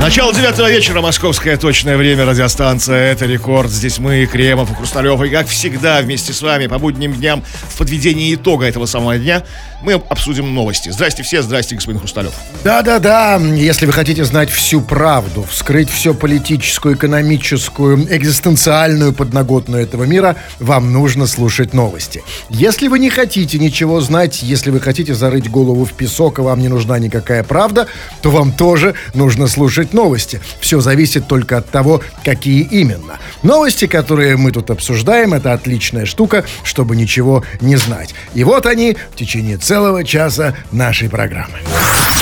Начало 9 вечера, московское точное время, радиостанция «Это Рекорд». Здесь мы, Кремов и Хрусталев. И, как всегда, вместе с вами по будним дням в подведении итога этого самого дня мы обсудим новости. Здрасте все, здрасте, господин Хрусталев. Да-да-да, если вы хотите знать всю правду, вскрыть всю политическую, экономическую, экзистенциальную подноготную этого мира, вам нужно слушать новости. Если вы не хотите ничего знать, если вы хотите зарыть голову в песок, и вам не нужна никакая правда, то вам тоже нужно слушать новости. Все зависит только от того, какие именно. Новости, которые мы тут обсуждаем, это отличная штука, чтобы ничего не знать. И вот они в течение целого часа нашей программы.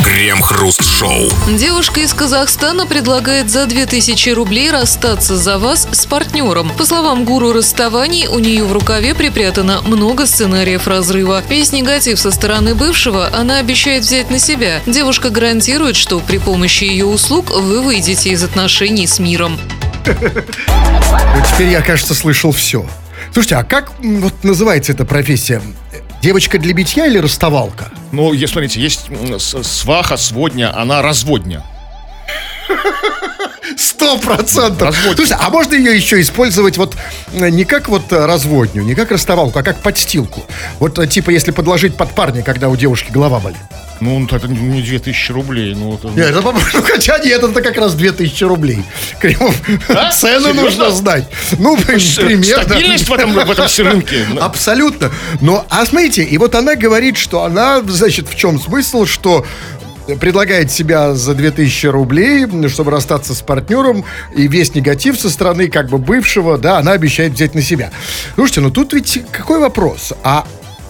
Крем-хруст шоу. Девушка из Казахстана предлагает за 2000 рублей расстаться за вас с партнером. По словам гуру расставаний, у нее в рукаве припрятано много сценариев разрыва. Весь негатив со стороны бывшего она обещает взять на себя. Девушка гарантирует, что при помощи ее услуг вы выйдете из отношений с миром. Вот теперь я, кажется, слышал все. Слушайте, а как вот называется эта профессия? Девочка для битья или расставалка? Ну, смотрите, есть сваха, сводня, она разводня. 100%. Слушайте, а можно ее еще использовать вот не как вот разводню, не как расставалку, а как подстилку? Вот типа если подложить под парня, когда у девушки голова болит. Ну, это не 2000 рублей. Ну, это... Нет, это, хотя нет, это как раз 2000 рублей. Кремов, а? Цену серьезно? Нужно знать. Ну, примерно. Стабильность в этом рынке. Абсолютно. Но, смотрите, и вот она говорит, что она, значит, в чем смысл, что предлагает себя за 2000 рублей, чтобы расстаться с партнером, и весь негатив со стороны как бы бывшего, да, она обещает взять на себя. Слушайте, ну тут ведь какой вопрос?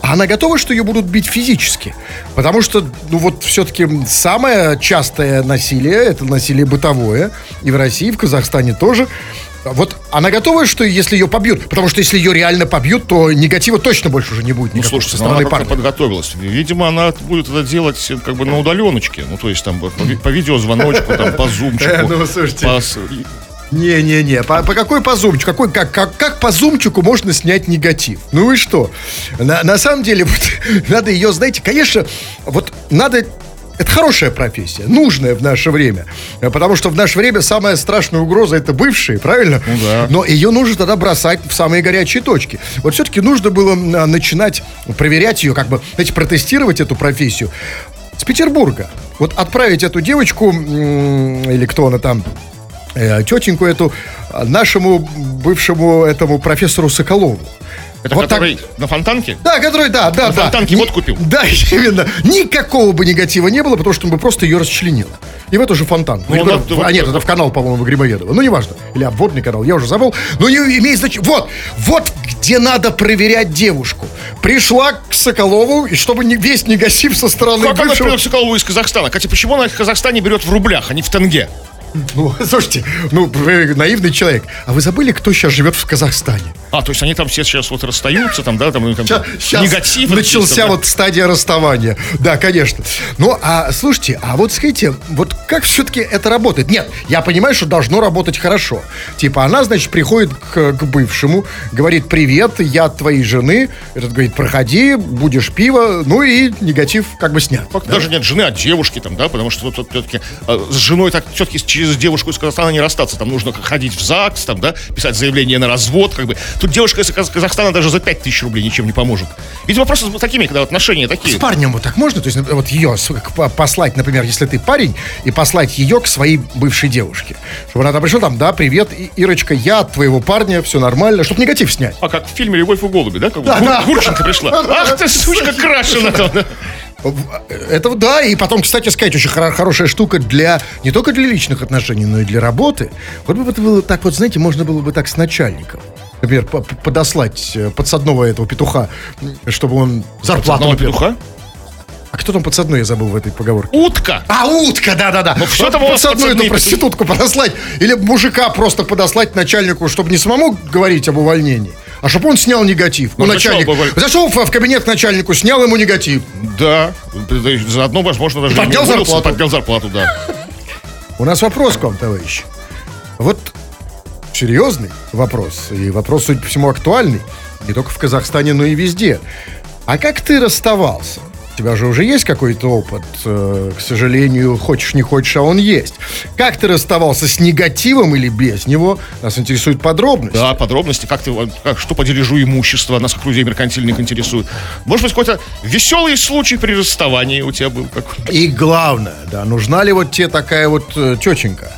Она готова, что ее будут бить физически? Потому что, ну вот, все-таки самое частое насилие, это насилие бытовое. И в России, и в Казахстане тоже. Вот она готова, что если ее побьют? Потому что если ее реально побьют, то негатива точно больше уже не будет никакого. Ну, слушайте, со стороны парня. Она подготовилась. Видимо, она будет это делать как бы на удаленочке. Ну, то есть там по видеозвоночку, там, по зумчику. Ну, слушайте... Не-не-не, по какой по зумчику? Как по зумчику можно снять негатив? Ну и что? На самом деле, вот, надо ее, знаете, конечно, вот надо... Это хорошая профессия, нужная в наше время. Потому что в наше время самая страшная угроза — это бывшие, правильно? Ну да. Но ее нужно тогда бросать в самые горячие точки. Вот все-таки нужно было начинать проверять ее, как бы, знаете, протестировать эту профессию. С Петербурга. Вот отправить эту девочку, или кто она там... тетеньку эту нашему бывшему этому профессору Соколову. Это вот который так... на Фонтанке? Да, который, да. На Фонтанке вот купил. Да, именно. Никакого бы негатива не было, потому что он бы просто ее расчленило. И в эту же Фонтанку. Ну, нет, это в канал, по-моему, Грибоедова. Ну, неважно. Или обводный канал, я уже забыл. Но не имеет значения. Вот где надо проверять девушку. Пришла к Соколову, и чтобы весь негатив со стороны бывшего... Как она придет к Соколову из Казахстана? Кстати, почему она в Казахстане берет в рублях, а не в тенге? Ну, слушайте, вы наивный человек. А вы забыли, кто сейчас живет в Казахстане? То есть они там все сейчас вот расстаются, там, да, там сейчас негатив. Начался вот стадия расставания. Да, конечно. Ну, слушайте, вот скажите, вот как все-таки это работает? Нет, я понимаю, что должно работать хорошо. Типа она, значит, приходит к бывшему, говорит: привет, я от твоей жены. Этот говорит: проходи, будешь пиво. Ну и негатив как бы снят. Даже нет жены, а девушки там, да, потому что тут все-таки с женой так все-таки через девушку из Казахстана не расстаться. Там нужно ходить в ЗАГС, там, да, писать заявление на развод, как бы. Тут девушка из Казахстана даже за 5000 рублей ничем не поможет. Видимо, просто с такими, когда отношения такие. С парнем вот так можно? То есть вот ее послать, например, если ты парень, и послать ее к своей бывшей девушке. Чтобы она там пришла, там, да, привет, Ирочка, я от твоего парня, все нормально, чтобы негатив снять. Как в фильме «Любовь и голуби», да? Как Гурченко пришла. Ах ты, сучка, крашена там. Это да, и потом, кстати сказать, очень хорошая штука для не только для личных отношений, но и для работы. Вот бы это было так, вот, знаете, можно было бы так с начальником. Например, подослать подсадного этого петуха, чтобы он зарплату... Подсадного петуха? А кто там подсадной, я забыл в этой поговорке. Утка! Утка, да. Но все там подсадную эту проститутку подослать. Или мужика просто подослать начальнику, чтобы не самому говорить об увольнении, а чтобы он снял негатив. Зашел в кабинет к начальнику, снял ему негатив. Да. Заодно, возможно, даже... Поднял зарплату, да. У нас вопрос к вам, товарищи. Вот серьезный вопрос. И вопрос, судя по всему, актуальный. Не только в Казахстане, но и везде. А как ты расставался? У тебя же уже есть какой-то опыт, к сожалению, хочешь не хочешь, а он есть. Как ты расставался с негативом или без него? Нас интересуют подробности. Да, подробности, что по дележу имущества, нас как людей меркантильных интересует. Может быть, какой-то веселый случай при расставании у тебя был какой-то. И главное, да, нужна ли вот тебе такая вот тетенька,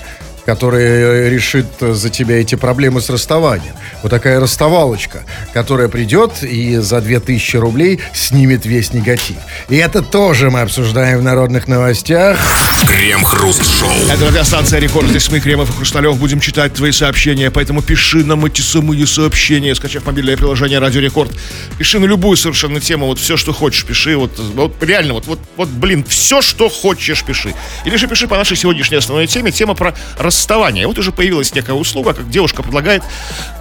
которая решит за тебя эти проблемы с расставанием. Вот такая расставалочка, которая придет и за 2000 рублей снимет весь негатив. И это тоже мы обсуждаем в народных новостях. Крем-хруст шоу. Это радиостанция Рекорд. Здесь мы, Кремов и Хрусталев, будем читать твои сообщения. Поэтому пиши нам эти самые сообщения, скачав мобильное приложение Радио Рекорд. Пиши на любую совершенно тему. Вот все, что хочешь, пиши. Вот реально, все, что хочешь, пиши. Или же пиши по нашей сегодняшней основной теме. Тема про расставание. Вот уже появилась некая услуга, как девушка предлагает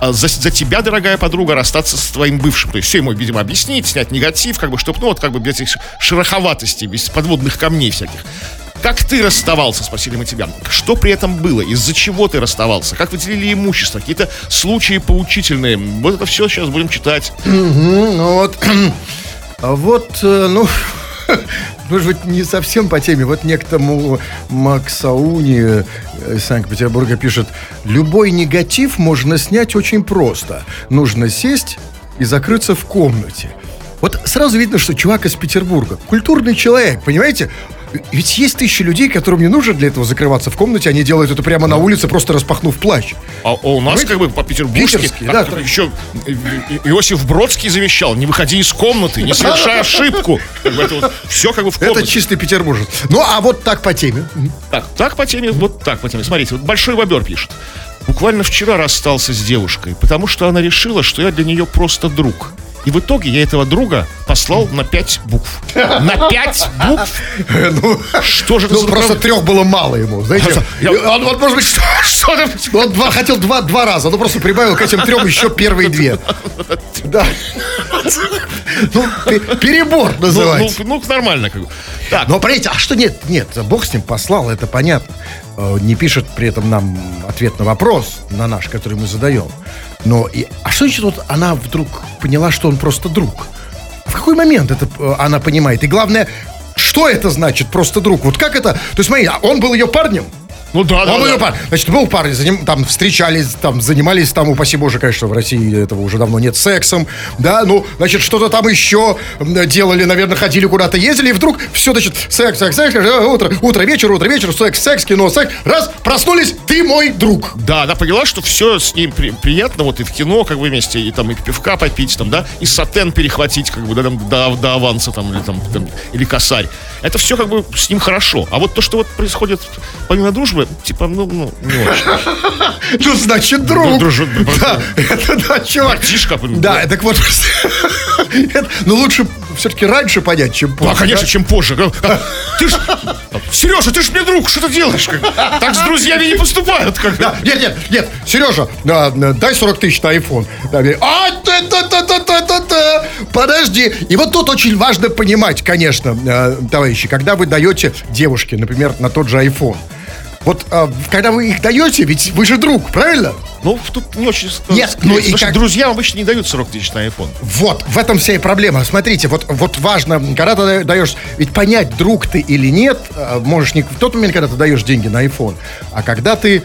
за тебя, дорогая подруга, расстаться с твоим бывшим. То есть все ему, видимо, объяснить, снять негатив, чтобы без этих шероховатостей, без подводных камней всяких. Как ты расставался, спросили мы тебя. Что при этом было? Из-за чего ты расставался? Как вы делили имущество? Какие-то случаи поучительные. Вот это все сейчас будем читать. Может быть, не совсем по теме. Вот некому Максауни из Санкт-Петербурга пишет: любой негатив можно снять очень просто. Нужно сесть и закрыться в комнате. Вот сразу видно, что чувак из Петербурга. Культурный человек, понимаете? Ведь есть тысячи людей, которым не нужно для этого закрываться в комнате. Они делают это прямо на улице, просто распахнув плащ. А у нас по-петербургски да, еще Иосиф Бродский завещал: не выходи из комнаты, не совершай ошибку. Все в комнате. Это чистый петербуржец. Ну, а вот так по теме. Так по теме. Смотрите, Большой Бобер пишет: буквально вчера расстался с девушкой, потому что она решила, что я для нее просто друг. И в итоге я этого друга послал на 5 букв. На 5 букв? Что же это за... просто 3 было мало ему, знаете? Он, может быть, что-то... Он хотел 2 раза, но просто прибавил к этим 3 еще первые 2. Да. Перебор называется. Нормально. Так. Но, понимаете, а что нет, Бог с ним, послал, это понятно. Не пишет при этом нам ответ на вопрос, на наш, который мы задаем. А что значит, вот она вдруг поняла, что он просто друг? В какой момент это она понимает? И главное, что это значит просто друг? Вот как это? То есть, смотри, он был ее парнем? Ну да. Значит, был парень, там встречались, там занимались, там, упаси боже, конечно, в России этого уже давно нет, сексом, да, что-то там еще делали, наверное, ходили куда-то, ездили, и вдруг все, секс, утро, вечер, секс, кино, секс, раз, проснулись, ты мой друг. Да, она поняла, что все с ним приятно, вот и в кино, вместе, и там, и пивка попить, и сатен перехватить, до аванса, или косарь. Это все, с ним хорошо. А вот то, что происходит помимо дружбы, не очень. Значит, друг. Да, это, да, чувак. Мартишка. Да, так вот. Лучше все-таки раньше понять, чем позже. Да, конечно, чем позже. Сережа, ты ж мне друг, что ты делаешь? Так с друзьями не поступают. Нет, Сережа, дай 40 тысяч на айфон. Подожди. И вот тут очень важно понимать, конечно, товарищи, когда вы даете девушке, например, на тот же айфон. Вот когда вы их даете, ведь вы же друг, правильно? Тут не очень... Нет, друзьям обычно не дают 40 тысяч на iPhone. Вот, в этом вся и проблема. Смотрите, вот важно, когда ты даешь... Ведь понять, друг ты или нет, можешь не в тот момент, когда ты даешь деньги на iPhone, а когда ты,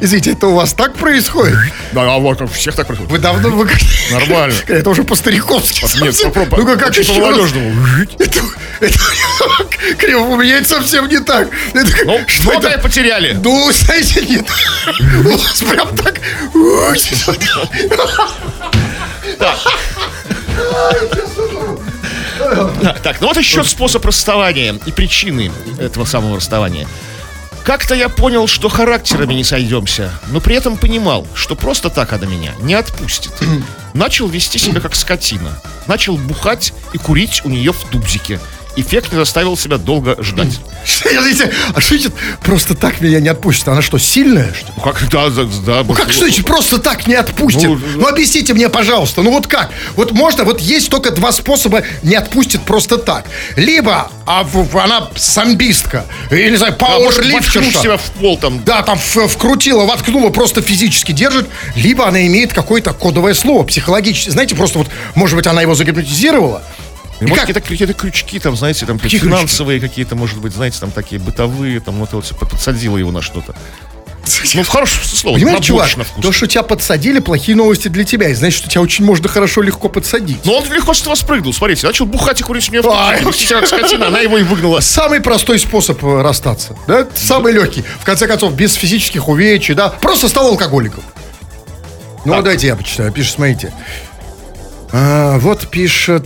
Извините, это у вас так происходит? Да, у всех так происходит. Вы давно... Нормально. Это уже по-стариковски. Нет, попробуй. Как еще раз? Это... Криво, у меня это совсем не так. Что-то и потеряли. Знаете, нет. У вас прям так... Так. Так, еще способ расставания и причины этого самого расставания. Как-то я понял, что характерами не сойдемся, но при этом понимал, что просто так она меня не отпустит. Начал вести себя как скотина. Начал бухать и курить у нее в тубзике. Эффект не заставил себя долго ждать. А что значит, просто так меня не отпустит? Она что, сильная, что ли? Как, да. Ну, как, что значит, просто так не отпустит? Ну, объясните мне, пожалуйста, ну, вот как? Вот можно, вот есть только два способа не отпустит просто так. Либо она самбистка, я не знаю, пауэрлифтерша. Себя в пол там. Да, там вкрутила, воткнула, просто физически держит. Либо она имеет какое-то кодовое слово, психологическое. Знаете, просто вот, может быть, она его загипнотизировала. И может, какие-то крючки, там, знаете, там какие финансовые крючки? Какие-то, может быть, знаете, там такие бытовые, там вот подсадило его на что-то. Ну, в хорошем слове. Понимаешь, чувак, то, что тебя подсадили, плохие новости для тебя. И значит, что тебя очень можно хорошо, легко подсадить. Но он легко с этого спрыгнул, смотрите. Начал бухать и курить у меня в скотина, она его и выгнала. Самый простой способ расстаться, да? Самый легкий. В конце концов, без физических увечий, да? Просто стал алкоголиком. Ну, дайте я почитаю. Пишет, смотрите. Вот пишет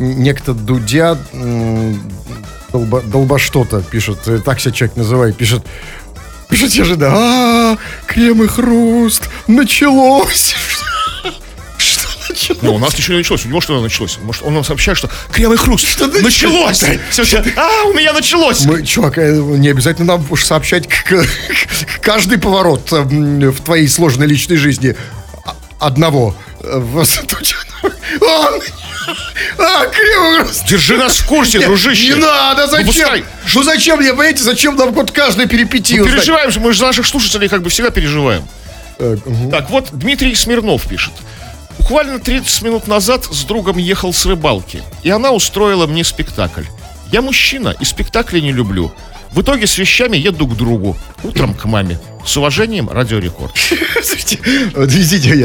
некто Дудя, долба что-то пишет, так себя человек называет, пишет, пишите же, да, крем и хруст, началось. Ну, у нас ничего не началось. У него что-то началось. Может, он нам сообщает, что кремовый хруст. Что-то началось. У меня началось. Чувак, не обязательно нам уж сообщать каждый поворот в твоей сложной личной жизни одного. Кремовый хруст. Держи нас в курсе, дружище. Не надо, зачем? Ну, зачем, я, понимаете, зачем нам вот каждую перипетию? Мы переживаем, мы же наших слушателей как бы всегда переживаем. Так, вот Дмитрий Смирнов пишет. Буквально 30 минут назад с другом ехал с рыбалки, и она устроила мне спектакль. Я мужчина, и спектакли не люблю. В итоге с вещами еду к другу, утром к маме. С уважением, Радио Рекорд. Слушайте, вот видите,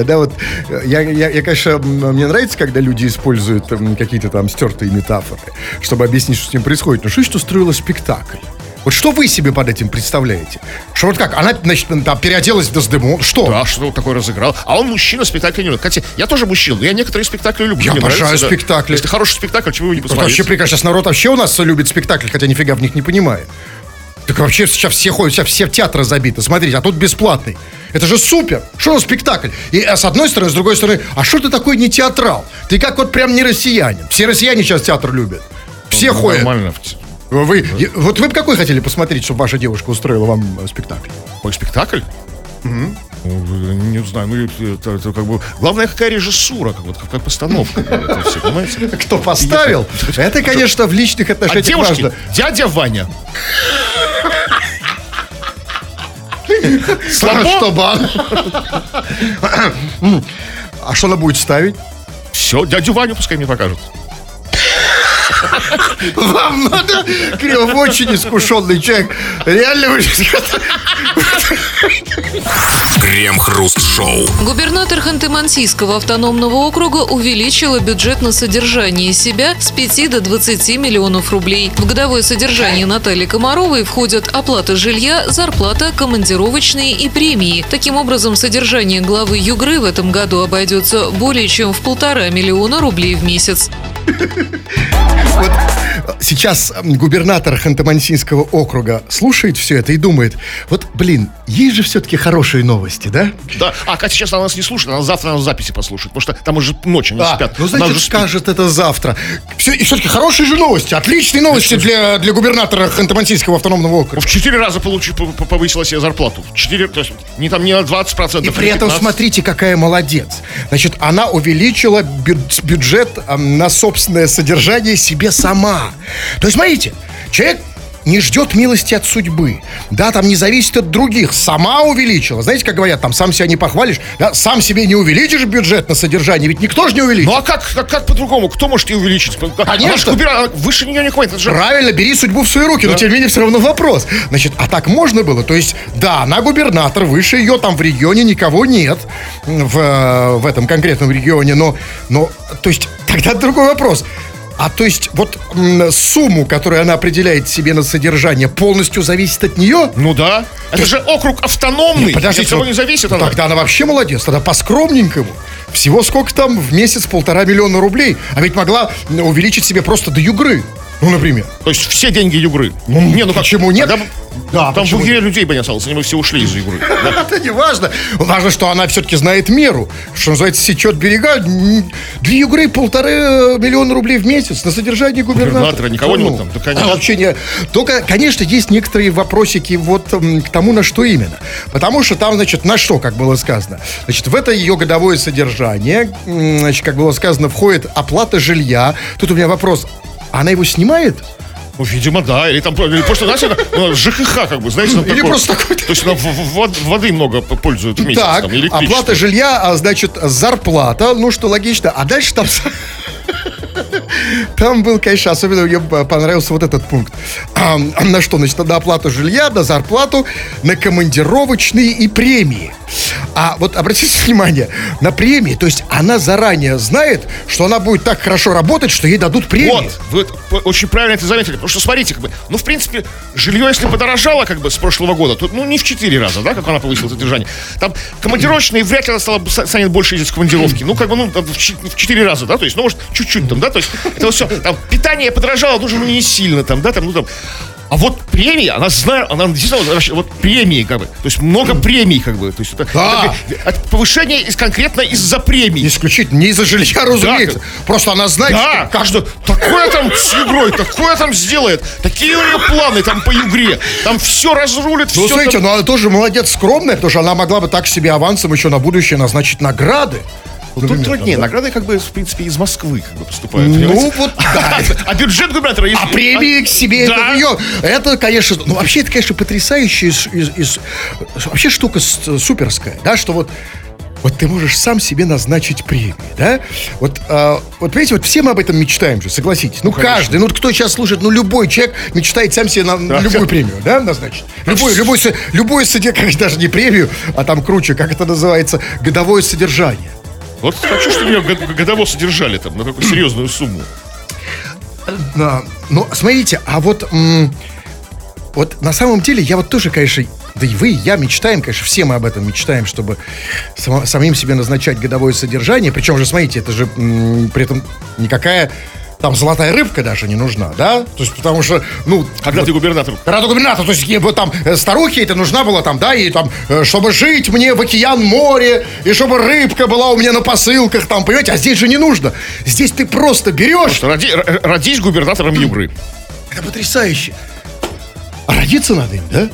я, конечно, мне нравится, когда люди используют какие-то там стертые метафоры, чтобы объяснить, что с ним происходит. Но что устроила спектакль? Вот что вы себе под этим представляете? Что вот как? Она, значит, там переоделась в Дездемон. Что? Да, что такое разыграл. А он мужчина, спектакля не любит. Хотя я тоже мужчина, но я некоторые спектакли люблю. Я обожаю спектакли. Да. Если хороший спектакль, чего вы не посмотрите? Вообще прекрасно. Сейчас народ вообще у нас любит спектакли, хотя нифига в них не понимает. Так вообще сейчас все ходят, сейчас все в театры забиты. Смотрите, а тут бесплатный. Это же супер. Что за спектакль? И с одной стороны, с другой стороны, а что ты такой не театрал? Ты как вот прям не россиянин. Все россияне сейчас театр любят. Все ходят. Нормально. Вот вы бы какой хотели посмотреть, чтобы ваша девушка устроила вам спектакль? Мой спектакль? Mm-hmm. Не знаю, это как бы... Главное, какая режиссура, как постановка. Это все, понимаете? Кто поставил? Это, конечно, в личных отношениях девушки, важно. Дядя Ваня. Слабо? А что она будет ставить? Все, дядю Ваню пускай мне покажут. Вам надо, Крем, очень искушенный человек. Реально вы... Крем-хруст шоу. Губернатор Ханты-Мансийского автономного округа увеличила бюджет на содержание себя с 5 до 20 миллионов рублей. В годовое содержание Натальи Комаровой входят оплата жилья, зарплата, командировочные и премии. Таким образом, содержание главы Югры в этом году обойдется более чем в 1,5 миллиона рублей в месяц. Вот сейчас губернатор Ханты-Мансийского округа слушает все это и думает, вот, блин, есть же все-таки хорошие новости, да? Да, а Катя сейчас она нас не слушает, она завтра на записи послушает, потому что там уже ночью не спят. Ну, значит, скажет это завтра. Все, и все-таки хорошие же новости, отличные новости для губернатора Ханты-Мансийского автономного округа. В 4 раза повысила себе зарплату. 4, то есть, не на 20%. И при этом смотрите, какая молодец. Значит, она увеличила бюджет на собственное содержание себе сама. То есть, смотрите, человек не ждет милости от судьбы. Да, там не зависит от других. Сама увеличила. Знаете, как говорят, там сам себя не похвалишь. Да, сам себе не увеличишь бюджет на содержание. Ведь никто же не увеличит. Ну, а как по-другому? Кто может ее увеличить? Конечно. Выше нее не хватит. Же... Правильно, бери судьбу в свои руки. Да. Но, тем не менее, все равно вопрос. Значит, а так можно было? То есть, да, она губернатор. Выше ее там в регионе никого нет. В этом конкретном регионе. Но, то есть, тогда другой вопрос. А то есть вот сумму, которую она определяет себе на содержание, полностью зависит от нее? Ну да. Это же округ автономный. Нет, подождите, от кого не зависит она? Тогда она вообще молодец. Тогда по-скромненькому. Всего сколько там в месяц 1,5 миллиона рублей. А ведь могла увеличить себе просто до Югры. Ну, например. То есть все деньги Югры. Ну, не, ну почему как? Нет? Тогда, да, там в Югре людей бы не осталось, они бы все ушли из Югры. Это не важно. Важно, что она все-таки знает меру. Что называется, сечет берега. Две Югры 1,5 миллиона рублей в месяц на содержание губернатора. Никого нет там. Вообще не. Только, конечно, есть некоторые вопросики вот к тому, на что именно. Потому что там, значит, на что, как было сказано. Значит, в это ее годовое содержание, значит, как было сказано, входит оплата жилья. Тут у меня вопрос. Она его снимает? Ну, видимо, да. Или там или просто, знаете, ЖКХ, как бы, знаете, там или такое, просто такой. То есть воды много пользуют в месяц. Так, там, оплата жилья, а значит, зарплата. Ну, что логично. А дальше там... Там был, конечно, особенно мне понравился вот этот пункт. На что? Значит, на оплату жилья, на зарплату, на командировочные и премии. А вот обратите внимание, на премии, то есть она заранее знает, что она будет так хорошо работать, что ей дадут премии. Вот, вы очень правильно это заметили, потому что, смотрите, как бы, ну, в принципе, жилье, если подорожало, как бы, с прошлого года, то, ну, не в 4 раза, да, как она повысила содержание. Там командировочные вряд ли она станет больше ездить в командировки. Ну, как бы, ну, в 4 раза, да, то есть, ну, может, чуть-чуть там, да, то есть, это вот все, там, питание подорожало, ну, не сильно, там, да, там, ну, там. А вот премии, она знает, она действительно, вот премии, как бы, то есть много премий, как бы, то есть это, да. Это повышение конкретно из-за премий. Исключительно, не из-за жилья, разумеется, да. Просто она знает, да. Что каждый, такое там с Югрой, такое там сделает, такие у нее планы там по Югре, там все разрулит. Ну, все смотрите, там... ну она тоже молодец, скромная, потому что она могла бы так себе авансом еще на будущее назначить награды. Вот тут труднее, да? Награды как бы, в принципе, из Москвы как бы поступают. Ну понимаете? Вот да. А бюджет губернатора есть. А премии к себе, да. Это ее. Это, конечно, ну вообще это, конечно, потрясающая вообще штука суперская, да, что вот ты можешь сам себе назначить премию, да? Вот понимаете, вот все мы об этом мечтаем же, согласитесь. Ну, конечно. Каждый, ну, кто сейчас слушает, ну, любой человек мечтает сам себе на любую премию, да, назначить. Любое содержание, даже не премию, а там круче, как это называется, годовое содержание. Вот хочу, чтобы ее годово содержали там на такую серьезную сумму. Да, но смотрите, а вот, вот на самом деле я вот тоже, конечно, да и вы, и я мечтаем, конечно, все мы об этом мечтаем, чтобы самим себе назначать годовое содержание. Причем же, смотрите, это же при этом никакая... Там золотая рыбка даже не нужна, да? То есть, потому что, ну... Когда вот, ты губернатор. Когда ты губернатор, то есть, вот там старухе это нужна была, там, да, и там, чтобы жить мне в океан море, и чтобы рыбка была у меня на посылках, там, понимаете? А здесь же не нужно. Здесь ты просто берешь... Просто родись губернатором Югры. Это потрясающе. А родиться надо им, да?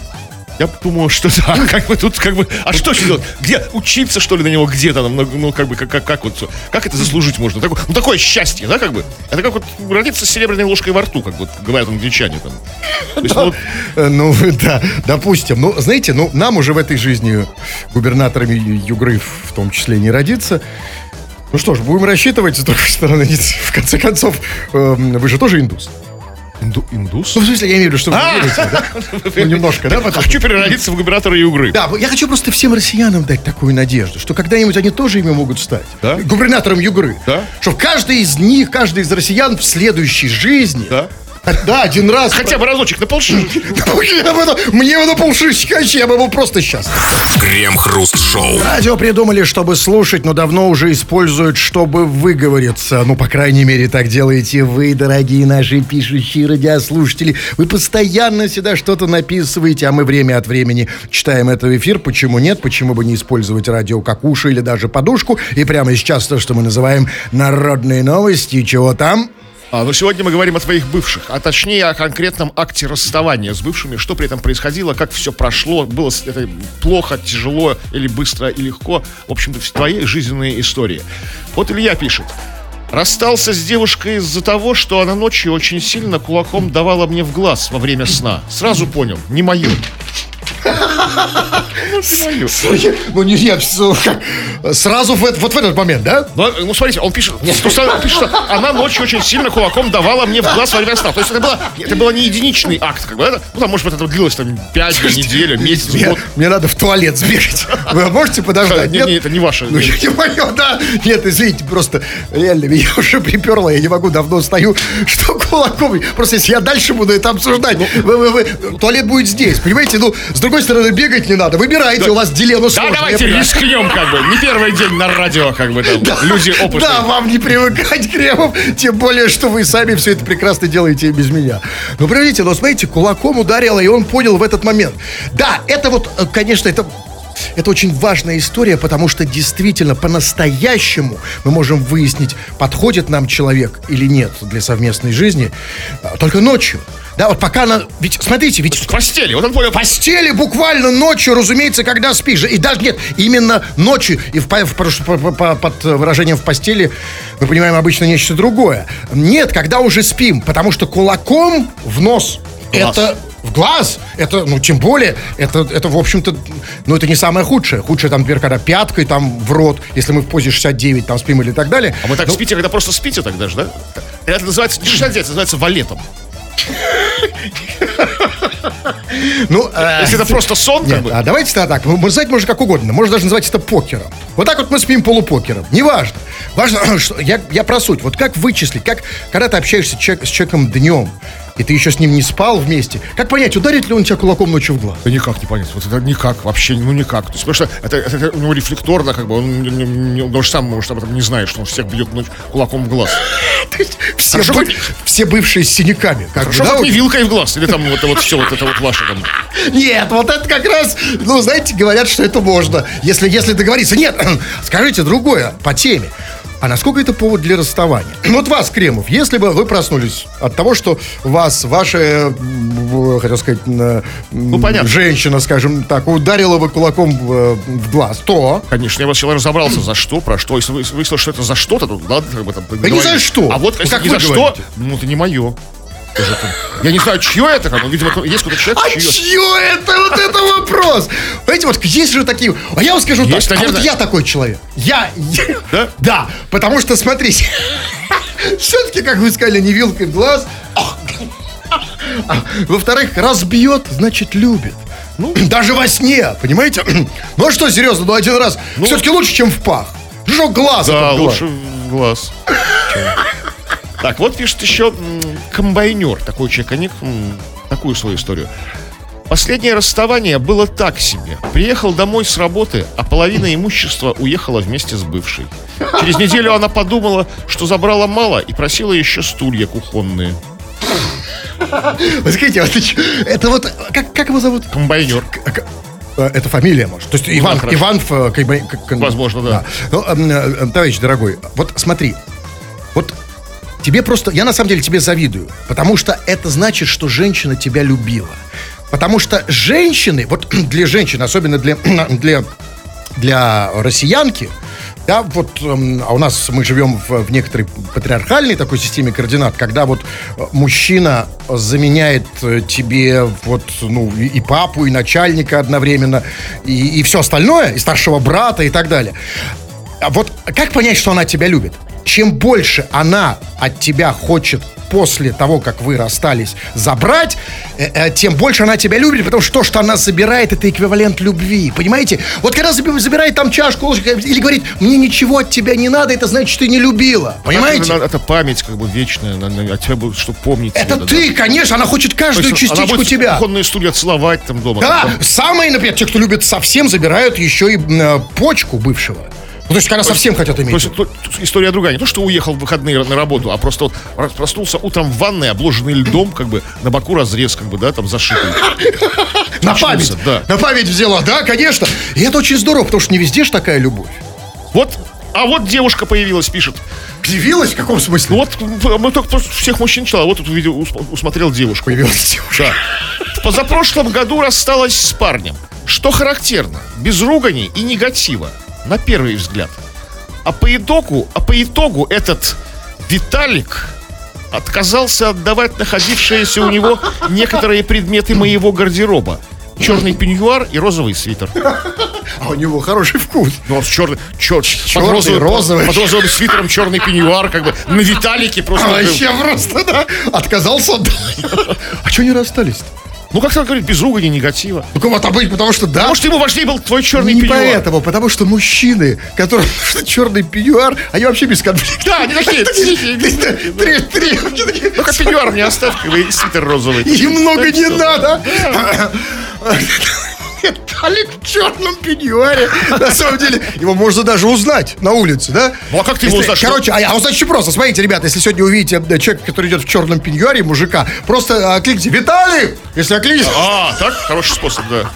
Я думаю, что да, как бы тут, как бы... А что делать? Где? Учиться, что ли, на него где-то? Ну, как бы, как вот... Как это заслужить можно? Такое, ну, такое счастье, да, как бы? Это как вот родиться с серебряной ложкой во рту, как вот говорят англичане там. То есть, ну, вот... ну, да, допустим. Ну, знаете, ну, нам уже в этой жизни губернаторами Югры в том числе не родиться. Ну что ж, будем рассчитывать, с другой стороны, в конце концов, вы же тоже индус. Индус? Ну, в смысле, я имею в виду, что вы верите, да? Ну, немножко, да? Хочу переродиться в губернатора Югры. Да, я хочу просто всем россиянам дать такую надежду, что когда-нибудь они тоже ими могут стать. Да? Губернатором Югры. Да? Что каждый из них, каждый из россиян в следующей жизни... Да? Да, один раз. Хотя бы разочек на полшишечки. Мне его на полшишечки, я бы был просто счастлив. Крем-хруст шоу. Радио придумали, чтобы слушать, но давно уже используют, чтобы выговориться. Ну, по крайней мере, так делаете вы, дорогие наши пишущие радиослушатели. Вы постоянно всегда что-то написываете, а мы время от времени читаем это в эфир. Почему нет? Почему бы не использовать радио как уши или даже подушку? И прямо сейчас то, что мы называем народные новости. Чего там? Но сегодня мы говорим о твоих бывших, а точнее о конкретном акте расставания с бывшими, что при этом происходило, как все прошло, было это плохо, тяжело или быстро и легко. В общем-то, твои жизненные истории. Вот Илья пишет. Расстался с девушкой из-за того, что она ночью очень сильно кулаком давала мне в глаз во время сна. Сразу понял, не мое. Ну, не я сразу вот в этот момент, да? Ну, смотрите, он пишет, что она ночью очень сильно кулаком давала мне в глаз во время сна. То есть это было не единичный акт, как бы. Ну, там, может быть, это длилось там 5 недель, месяц, год. Мне надо в туалет сбегать. Вы можете подождать? Нет, это не ваше. Ну, не мое, да. Нет, извините, просто реально меня уже приперло. Я не могу, давно стою, что кулаком. Просто если я дальше буду это обсуждать, туалет будет здесь, понимаете? Ну, с другой другой стороны, бегать не надо. Выбирайте, да. У вас дилемма сложная. Да, давайте рискнем, как бы. Не первый день на радио, как бы, там, да. Люди опытные. Да, вам не привыкать, Кремов. Тем более, что вы сами все это прекрасно делаете и без меня. Ну, понимаете, но, смотрите, кулаком ударило, и он понял в этот момент. Да, это вот, конечно, это очень важная история, потому что действительно по-настоящему мы можем выяснить, подходит нам человек или нет для совместной жизни только ночью. Да, вот пока она... Ведь, смотрите, ведь... В постели, вот он понял. В постели буквально ночью, разумеется, когда спишь. И даже нет, именно ночью. И под выражением «в постели» мы понимаем обычно нечто другое. Нет, когда уже спим, потому что кулаком в нос. Класс. Это... В глаз, это, ну, тем более, это в общем-то, ну, это не самое худшее. Худшее, там, например, когда пяткой, там, в рот, если мы в позе 69, там, спим или так далее. А вы так спите, когда просто спите тогда же, да? Это называется не 69, это называется валетом. Ну, если это просто сон, нет, как бы. А давайте тогда так. Назвать можно как угодно. Можно даже назвать это покером. Вот так вот мы спим полупокером. Неважно. Важно, что я про суть. Вот как вычислить, как когда ты общаешься с человеком днем, и ты еще с ним не спал вместе, как понять, ударит ли он тебя кулаком ночью в глаз? Да никак не понять. Вот это никак, вообще, ну никак. То есть, потому что это у него рефлекторно, как бы, он даже сам, может, об этом не знает, что он всех бьет кулаком в глаз. Все бывшие с синяками. Хорошо, как не вилкой в глаз, или там вот все вот это вот ваше там. Нет, вот это как раз, ну, знаете, говорят, что это можно. Если договориться. Нет, скажите другое по теме. А насколько это повод для расставания? Вот вас, Кремов, если бы вы проснулись от того, что вас, ваша, хотел сказать, женщина, скажем так, ударила бы кулаком в глаз, то... Конечно, я бы человек разобрался, за что, про что. Если выяснил, что это за что-то, то ладно, как бы там... Да не за что. А вот если не за что, ну, это не мое. Я не знаю, чье это, как бы, видимо, есть какой-то человек, чье это? Вот это вопрос! Понимаете, вот есть же такие... А я вам скажу так, а вот я такой человек. Да? Да, потому что, смотрите, все-таки, как вы сказали, не вилкой в глаз. Во-вторых, разбьет, значит, любит. Ну, даже во сне, понимаете? Ну, а что, серьезно, ну, один раз. Все-таки лучше, чем в пах. Жжет глаз. Да, лучше в глаз. Так, вот пишет еще комбайнер, такой человек, они такую свою историю. Последнее расставание было так себе. Приехал домой с работы, а половина имущества уехала вместе с бывшей. Через неделю она подумала, что забрала мало и просила еще стулья кухонные. Вы скажите, это вот, как его зовут? Комбайнер. Это фамилия, может. То есть Иван возможно, да. Ну, товарищ дорогой, вот смотри, вот... Тебе просто... Я на самом деле тебе завидую. Потому что это значит, что женщина тебя любила. Потому что женщины... Вот для женщин, особенно для россиянки... Да, вот, а у нас мы живем в некоторой патриархальной такой системе координат, когда вот мужчина заменяет тебе вот, ну, и папу, и начальника одновременно, и все остальное, и старшего брата, и так далее. А вот как понять, что она тебя любит? Чем больше она от тебя хочет после того, как вы расстались, забрать, тем больше она тебя любит, потому что то, что она забирает, это эквивалент любви, понимаете? Вот когда забирает там чашку, ложечку, или говорит, мне ничего от тебя не надо, это значит, что ты не любила, понимаете? Это память как бы вечная, о тебе будет что помнить. Это надо, ты, да? Конечно, она хочет каждую частичку она будет тебя. Кухонные стулья целовать там дома. Да, там. Самые, например, те, кто любит совсем, забирают еще и почку бывшего. Ну, то есть, когда совсем хотят иметь. То есть, история другая. Не то, что уехал в выходные на работу, а просто вот проснулся утром в ванной, обложенный льдом, как бы, на боку разрез, как бы, да, там, зашитый. На память, да. На память взяла, да, конечно. И это очень здорово, потому что не везде ж такая любовь. Вот, а вот девушка появилась, пишет. Появилась? В каком смысле? Вот, мы только всех мужчин читали, вот тут увидел, усмотрел девушку. Появилась девушка. Да. Позапрошлом году рассталась с парнем. Что характерно, без руганий и негатива. На первый взгляд. А по итогу этот Виталик отказался отдавать находившиеся у него некоторые предметы моего гардероба. Черный пеньюар и розовый свитер. А у него хороший вкус. Ну, черный, розовый. Под розовым свитером черный пеньюар, как бы, на Виталике просто... А вообще просто, да, отказался отдавать. А что они расстались-то? Ну, как-то говорит, без ругани, негатива. Ну, кого-то быть, потому что, да. Может, ему важнее был твой черный пеньюар. Не поэтому, потому что мужчины, которые... Черный пеньюар, они вообще без конфликта. Да, они такие... Три. Ну-ка, пеньюар мне оставь, и свитер розовый. И много не надо. Талит в черном пеньюаре. На самом деле, его можно даже узнать на улице, да? Ну, а как ты его узнашь? Короче, а узнать просто. Смотрите, ребята, если сегодня увидите человека, который идет в черном пеньюаре, мужика, просто окликните: Виталий! Если окликните... А, так? Хороший способ, да.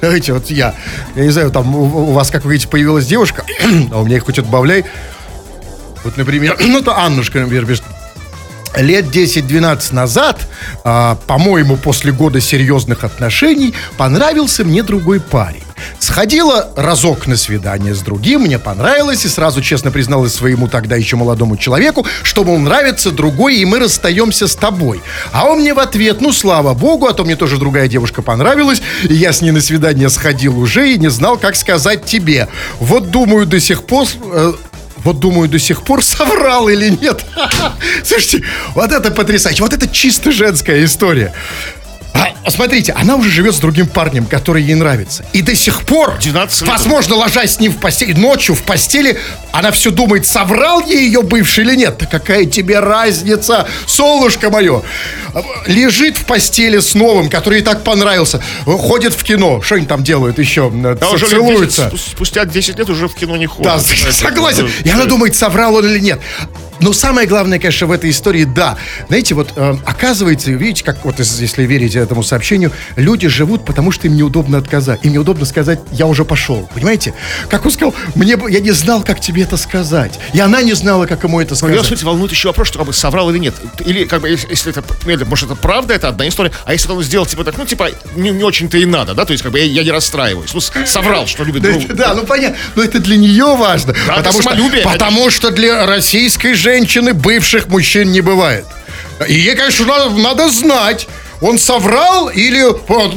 Давайте, вот я не знаю, там у вас, как вы видите, появилась девушка, а у меня их хоть отбавляй. Вот, например, ну, то Аннушка, например, пишет. Лет 10-12 назад, по-моему, после года серьезных отношений, понравился мне другой парень. Сходила разок на свидание с другим, мне понравилось, и сразу честно призналась своему тогда еще молодому человеку, что, мол, нравится другой, и мы расстаемся с тобой. А он мне в ответ: ну, слава богу, а то мне тоже другая девушка понравилась, и я с ней на свидание сходил уже и не знал, как сказать тебе. Вот думаю до сих пор, соврал или нет. Слушайте, вот это потрясающе. Вот это чисто женская история. Смотрите, она уже живет с другим парнем, который ей нравится. И до сих пор, возможно, ложась с ним в постель, ночью в постели, она все думает, соврал ей ее бывший или нет. Да какая тебе разница, солнышко мое. Лежит в постели с новым, который ей так понравился. Ходит в кино, что они там делают еще, да, целуются. Спустя 10 лет уже в кино не ходят. Да, согласен. И она думает, соврал он или нет. Но самое главное, конечно, в этой истории, да. Знаете, вот оказывается, видите, как вот, если верить этому сообщению, люди живут, потому что им неудобно отказать. Им неудобно сказать: я уже пошел. Понимаете? Как он сказал: я не знал, как тебе это сказать. И она не знала, как ему это сказать. Меня, суть, волнует еще вопрос, что как бы соврал или нет. Или, как бы, если это, может, это правда, это одна история. А если он сделал, типа, так, ну, типа, не очень-то и надо, да? То есть, как бы, я не расстраиваюсь. Ну, соврал, что любит друг. Да, ну, понятно. Но это для нее важно. Потому что для российской женщины бывших мужчин не бывает. И ей, конечно, надо знать, он соврал или...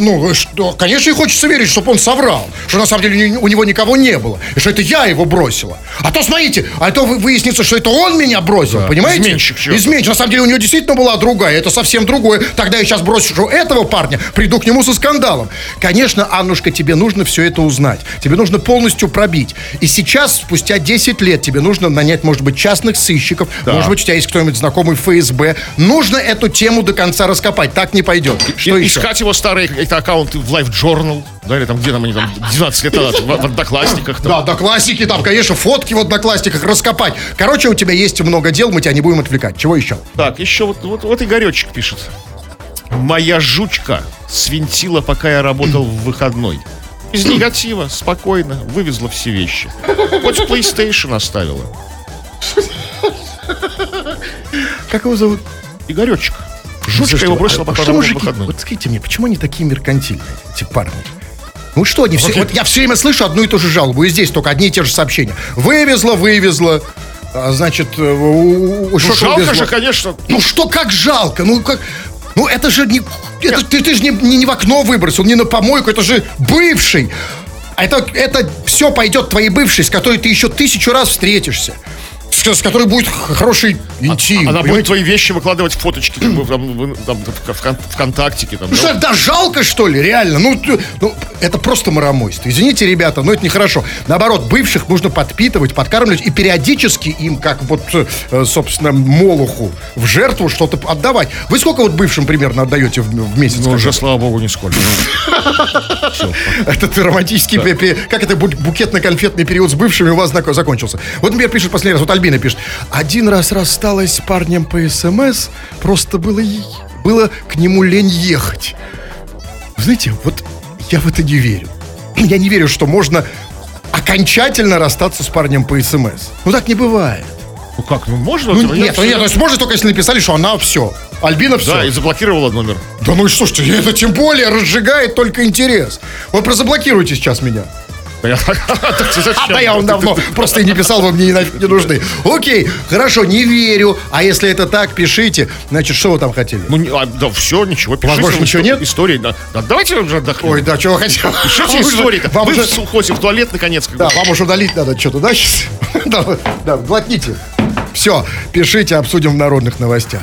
Ну, что, конечно, ей хочется верить, чтобы он соврал, что на самом деле у него никого не было, и что это я его бросила. А то, смотрите, а то выяснится, что это он меня бросил, да, понимаете? Изменщик. На самом деле у него действительно была другая, это совсем другое. Тогда я сейчас брошу этого парня, приду к нему со скандалом. Конечно, Аннушка, тебе нужно все это узнать. Тебе нужно полностью пробить. И сейчас, спустя 10 лет, тебе нужно нанять, может быть, частных сыщиков, да. Может быть, у тебя есть кто-нибудь знакомый в ФСБ. Нужно эту тему до конца раскопать, так не идет. Что искать его старые какие-то аккаунты в Life Journal, да, или там, где там они там 12 лет назад, в Одноклассниках. Там. Да, Одноклассники, там, конечно, фотки в Одноклассниках раскопать. Короче, у тебя есть много дел, мы тебя не будем отвлекать. Чего еще? Так, еще вот Игоречек пишет. Моя жучка свинтила, пока я работал в выходной. Из негатива, спокойно, вывезла все вещи. Хоть PlayStation оставила. Как его зовут? Игоречек. Жучка его бросила, пока он был выходной. Вот скажите мне, почему они такие меркантильные, эти парни? Ну что они все... Вот я все время слышу одну и ту же жалобу. И здесь только одни и те же сообщения. Вывезла. Значит... жалко же, конечно. Ну что, как жалко? Ну это же не... Ты же не в окно выбросил, не на помойку. Это же бывший. Это все пойдет твоей бывшей, с которой ты еще 1000 раз встретишься. С которой будет хороший интим. Она будет твои вещи выкладывать в фоточки, как бы, там, ВКонтакте. Там, ну да? Что, да жалко, что ли, реально? Ну, это просто марамойство. Извините, ребята, но это нехорошо. Наоборот, бывших нужно подпитывать, подкармливать и периодически им, как вот, собственно, молоху, в жертву что-то отдавать. Вы сколько вот бывшим примерно отдаете в месяц? Ну, уже, слава богу, нисколько. Этот романтический, как это, букетно-конфетный период с бывшими у вас закончился. Вот, например, пишет последний раз, вот Альбина пишет. Один раз рассталась с парнем по СМС, просто было к нему лень ехать. Знаете, вот я в это не верю. Я не верю, что можно окончательно расстаться с парнем по СМС. Ну так не бывает. Ну как, ну можно? Ну нет, то есть можно только если написали, что она все. Альбина все. Да, и заблокировала номер. Да ну и что ж ты, это тем более разжигает только интерес. Вот прозаблокируйте сейчас меня. Да я вам давно просто не писал, вы мне не нужны. Окей, хорошо, не верю. А если это так, пишите. Значит, что вы там хотели? Да все, ничего, пишите. Возможно, ничего нет? Истории, да. Давайте уже отдохнем. Ой, да, чего хотел. Пишите истории-то. Вы уходите в туалет, наконец. Да, вам уже удалить надо что-то, да, сейчас? Да, глотните. Все, пишите, обсудим в народных новостях.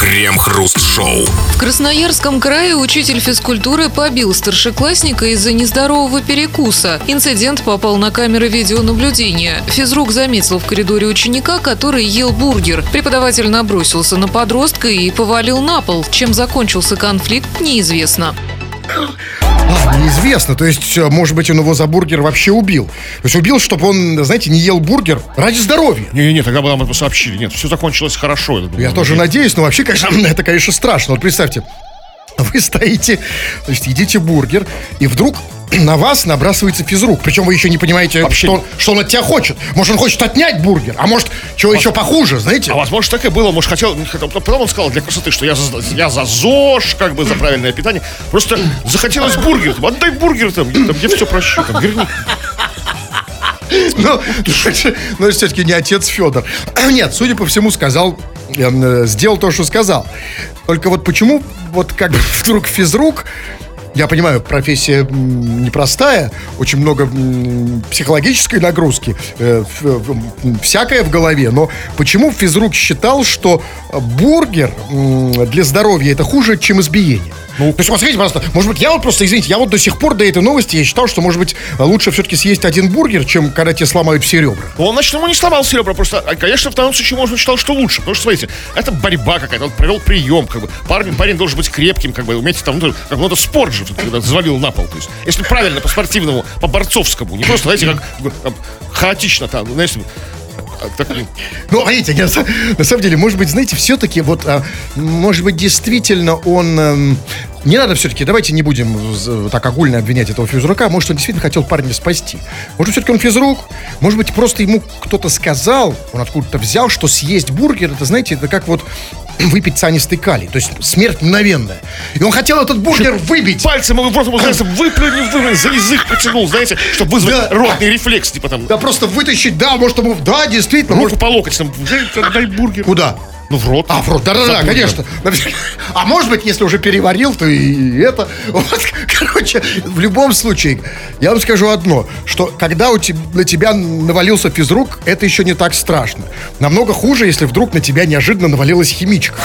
Крем-хруст шоу. В Красноярском крае учитель физкультуры побил старшеклассника из-за нездорового перекуса. Инцидент попал на камеры видеонаблюдения. Физрук заметил в коридоре ученика, который ел бургер. Преподаватель набросился на подростка и повалил на пол. Чем закончился конфликт, неизвестно. А, неизвестно. То есть, может быть, он его за бургер вообще убил. То есть убил, чтобы он, знаете, не ел бургер ради здоровья. Не-не-не, тогда бы нам это сообщили. Нет, все закончилось хорошо. Я тоже надеюсь, но вообще, конечно, это, конечно, страшно. Вот представьте, вы стоите, то есть едите бургер, и вдруг на вас набрасывается физрук. Причем вы еще не понимаете, что он от тебя хочет. Может, он хочет отнять бургер, а может, чего еще похуже, знаете? А возможно, так и было. Может, хотел. Потом он сказал для красоты, что я за ЗОЖ, как бы за правильное питание. Просто захотелось бургер. Отдай бургер там я все прощу, там, верни. Но все-таки не отец Федор. Нет, судя по всему, сделал то, что сказал. Только вот почему, вот как вдруг физрук. Я понимаю, профессия непростая, очень много психологической нагрузки, всякое в голове. Но почему физрук считал, что бургер для здоровья это хуже, чем избиение? Ну, то есть, посмотрите, пожалуйста, может быть, я до сих пор до этой новости я считал, что, может быть, лучше все-таки съесть один бургер, чем когда тебе сломают все ребра. Он, значит, ему не сломал все ребра, просто, конечно, в данном случае, может, он считал, что лучше, потому что, смотрите, это борьба какая-то, он провел прием, как бы, парень должен быть крепким, как бы, уметь там, ну, как бы, это спорт же, когда завалил на пол, то есть, если правильно, по-спортивному, по-борцовскому, не просто, знаете, как хаотично там, знаешь, так, ну, видите, на самом деле, может быть, знаете, все-таки, вот, может быть, действительно он... Не надо все-таки, давайте не будем так огульно обвинять этого физрука. Может, он действительно хотел парня спасти. Может, все-таки он физрук. Может быть, просто ему кто-то сказал, он откуда-то взял, что съесть бургер, это, знаете, это как вот выпить цианистый калий. То есть смерть мгновенная. И он хотел этот бургер выбить. Пальцем его просто, знаете, выплюнул, за язык потянул, знаете, чтобы вызвать ротный рефлекс. Типа там. Да, просто вытащить, да, может, ему, да, действительно. Руку по локоть, там, дай бургер. Куда? Ну, в рот. А, в рот, да-да-да, конечно. А может быть, если уже переварил, то и это. Вот, короче, в любом случае, я вам скажу одно, что когда на тебя навалился физрук, это еще не так страшно. Намного хуже, если вдруг на тебя неожиданно навалилась химичка.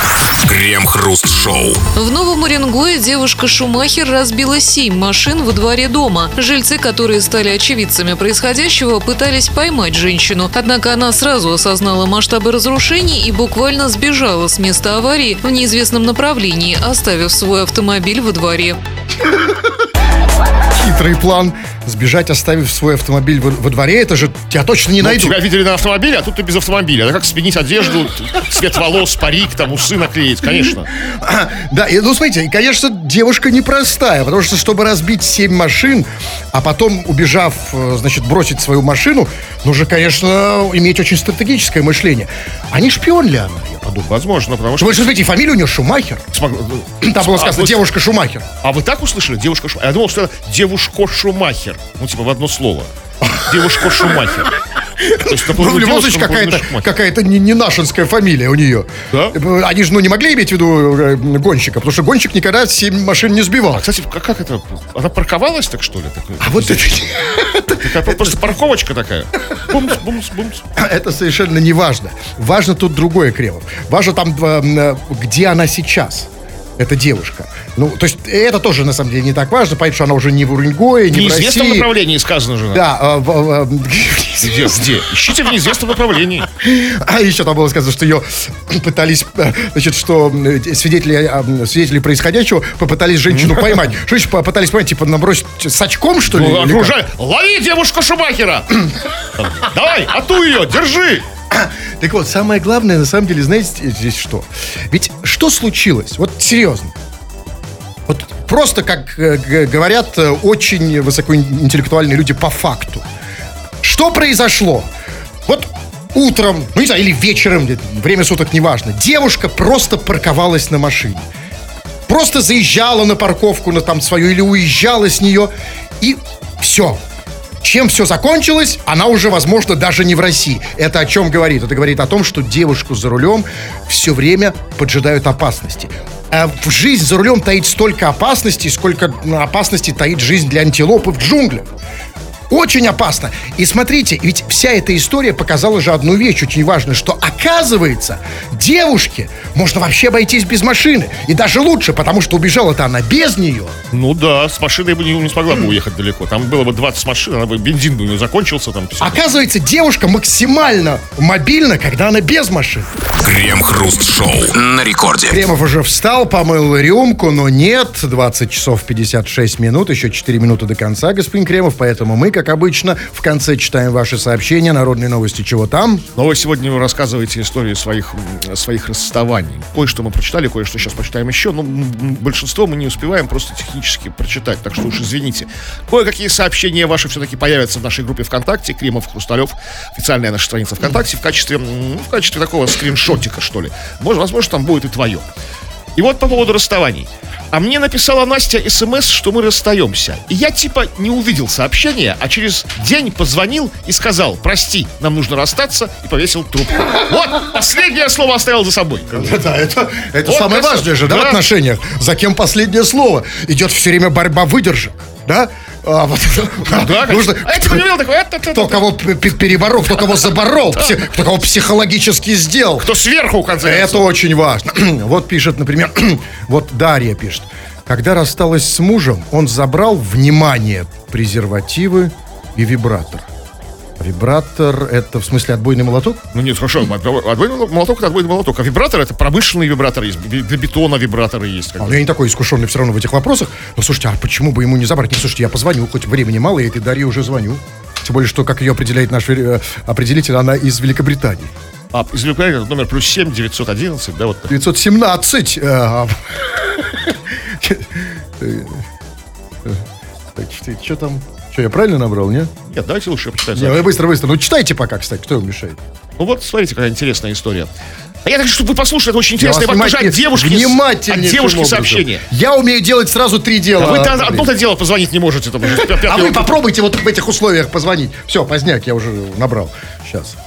Крем-хруст шоу. В Новом Уренгое девушка-шумахер разбила 7 машин во дворе дома. Жильцы, которые стали очевидцами происходящего, пытались поймать женщину. Однако она сразу осознала масштабы разрушений и буквально сбежала с места аварии в неизвестном направлении, оставив свой автомобиль во дворе. Хитрый план. Сбежать, оставив свой автомобиль во дворе, это же тебя точно не найдут. Тебя видели на автомобиле, а тут ты без автомобиля. Это как сменить одежду, цвет волос, парик, там усы наклеить, конечно. Да, ну смотрите, конечно, девушка непростая, потому что, чтобы разбить 7 машин, а потом, убежав, значит, бросить свою машину, нужно, конечно, иметь очень стратегическое мышление. А не шпион ли она? Возможно, потому что... Вы же смотрите, фамилия у нее Шумахер. Там было сказано девушка Шумахер. А вы так услышали? Девушка Шумахер. Я думал, что это девушка Шумахер. Ну, типа, в одно слово. Девушка Шумахер. Ну, в любом случае, какая-то не нашинская фамилия у нее. Да? Они же, не могли иметь в виду гонщика, потому что гонщик никогда 7 машин не сбивал. А, кстати, как это? Она парковалась так, что ли? А вот это... Просто парковочка такая. Бумс, бумс, бумс. Это совершенно не важно. Важно тут другое, Кремов. Важно там, где она сейчас. Это девушка. Ну, то есть, это тоже, на самом деле, не так важно, потому что она уже не в Уренгое, не в России. В неизвестном направлении сказано же. Да. Где? Ищите в неизвестном направлении. А еще там было сказано, что ее пытались, значит, что свидетели происходящего попытались женщину поймать. Что еще попытались поймать? Типа, набросить с очком, что ли? Лови девушку Шумахера! Давай, ату ее, держи! Так вот, самое главное, на самом деле, знаете, здесь что? Ведь что случилось? Вот серьезно. Вот просто, как говорят, очень высокоинтеллектуальные люди по факту. Что произошло? Вот утром, ну не знаю, или вечером, время суток неважно, девушка просто парковалась на машине. Просто заезжала на парковку, на там свою, или уезжала с нее, и все. Чем все закончилось, она уже, возможно, даже не в России. Это о чем говорит? Это говорит о том, что девушку за рулем все время поджидают опасности. А в жизнь за рулем таит столько опасностей, сколько опасностей таит жизнь для антилопы в джунглях. Очень опасно. И смотрите, ведь вся эта история показала же одну вещь очень важную, что, оказывается, девушке можно вообще обойтись без машины. И даже лучше, потому что убежала-то она без нее. Ну да, с машиной бы не смогла бы уехать далеко. Там было бы 20 машин, она бы бензин у нее закончился. Там все. Оказывается, девушка максимально мобильна, когда она без машины. Крем-хруст шоу на Рекорде. Кремов уже встал, помыл рюмку, но нет. 20 часов 56 минут, еще 4 минуты до конца, господин Кремов. Поэтому мы, как обычно, в конце читаем ваши сообщения, народные новости, чего там. Но вы сегодня рассказываете историю своих расставаний. Кое-что мы прочитали, кое-что сейчас прочитаем еще. Но большинство мы не успеваем просто технически прочитать. Так что уж извините. Кое-какие сообщения ваши все-таки появятся в нашей группе ВКонтакте. Кремов, Хрусталев. Официальная наша страница ВКонтакте. В качестве такого скриншотика, что ли. Возможно, там будет и твое. И вот по поводу расставаний. А мне написала Настя смс, что мы расстаемся. И я типа не увидел сообщения, а через день позвонил и сказал: прости, нам нужно расстаться, и повесил трубку. Вот, последнее слово оставил за собой. Да, это вот самое важное же, да, в отношениях. За кем последнее слово? Идет все время борьба выдержек, да? А вот, да, нужно, кто кого переборол, кто кого заборол, кто кого психологически сделал, кто сверху, в конце концов. Это очень важно. Вот пишет, например, вот Дарья пишет: когда рассталась с мужем, он забрал, внимание, презервативы и вибратор. Вибратор — это, в смысле, отбойный молоток? Ну нет, хорошо, отбойный молоток — это отбойный молоток. А вибратор — это промышленные вибраторы есть. Для бетона вибраторы есть. Ну я не такой искушенный все равно в этих вопросах. Но слушайте, а почему бы ему не забрать? Не, слушайте, я позвоню, хоть времени мало, я этой Дарье уже звоню. Тем более, что, как ее определяет наш определитель, она из Великобритании. А из Великобритании номер +7 911, да? Вот. 917. Что там? Что, я правильно набрал, нет? Нет, давайте лучше я почитаю. Нет, быстро. Ну, читайте пока, кстати, кто вам мешает. Ну вот, смотрите, какая интересная история. А я так, чтобы вы послушали, это очень интересно. От девушки сообщение. Я умею делать сразу 3 дела. Да, вы одно-то дело позвонить не можете. Там, уже, а вы попробуйте вот в этих условиях позвонить. Все, поздняк, я уже набрал. Сейчас.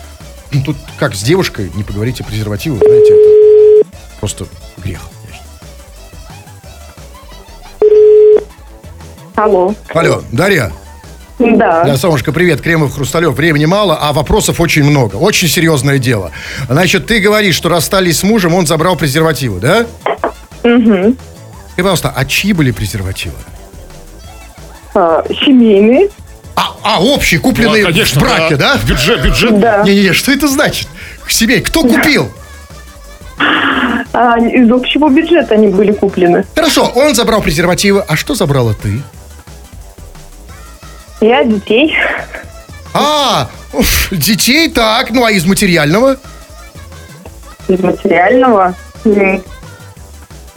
Ну, тут как с девушкой не поговорите о презервативе, знаете, это просто грех. Алло, Дарья. Да. Да, Солнышко, привет. Кремов, Хрусталев. Времени мало, а вопросов очень много. Очень серьезное дело. Значит, ты говоришь, что расстались с мужем, он забрал презервативы, да? Угу. И, пожалуйста, а чьи были презервативы? Семейные. А общие, купленные, ну, конечно, в браке, да? Бюджет. Да. Не-не-не, что это значит? Семей, кто купил? Из общего бюджета они были куплены. Хорошо, он забрал презервативы. А что забрала ты? Я детей. Детей, так. Ну, а из материального? Из материального?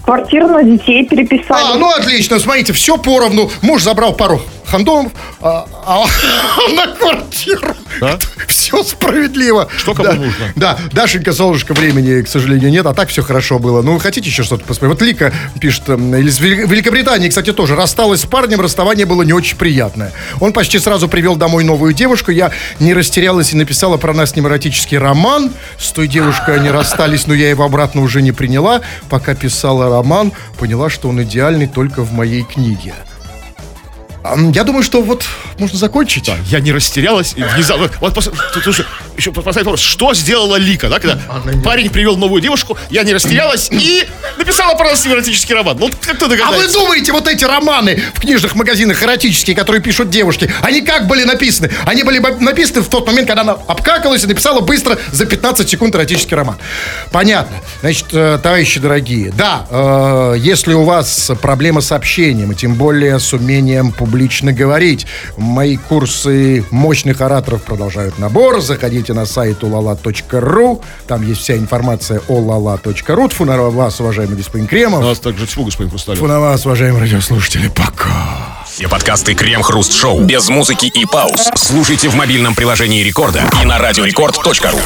Квартиру на детей переписали. Ну, отлично. Смотрите, все поровну. Муж забрал пару хандомов, на квартиру. Да? Все справедливо. Что кому нужно. Да, Дашенька, солнышко, времени, к сожалению, нет. А так все хорошо было. Ну, хотите еще что-то посмотреть? Вот Лика пишет, из Великобритании, кстати, тоже. Рассталась с парнем, расставание было не очень приятное. Он почти сразу привел домой новую девушку. Я не растерялась и написала про нас с ним эротический роман. С той девушкой они расстались, но я его обратно уже не приняла. Пока писала роман, поняла, что он идеальный только в моей книге. Я думаю, что вот можно закончить. Да, я не растерялась. Еще поставить вопрос, что сделала Лика, да, когда парень привел новую девушку, я не растерялась и написала про нас эротический роман. Вот кто догадается. А вы думаете, вот эти романы в книжных магазинах эротические, которые пишут девушки, они как были написаны? Они были написаны в тот момент, когда она обкакалась и написала быстро за 15 секунд эротический роман. Понятно. Значит, товарищи дорогие, да, если у вас проблема с общением, и тем более с умением публично говорить, мои курсы мощных ораторов продолжают набор. Заходите на сайт lala.ru. Там есть вся информация о lala.ru. Тьфу на вас, уважаемый господин Кремов. У нас также тьфу, господин Хрусталев. Тьфу на вас, уважаемые радиослушатели. Пока. Все подкасты Крем-хруст шоу без музыки и пауз слушайте в мобильном приложении Рекорда и на радиорекорд.ру.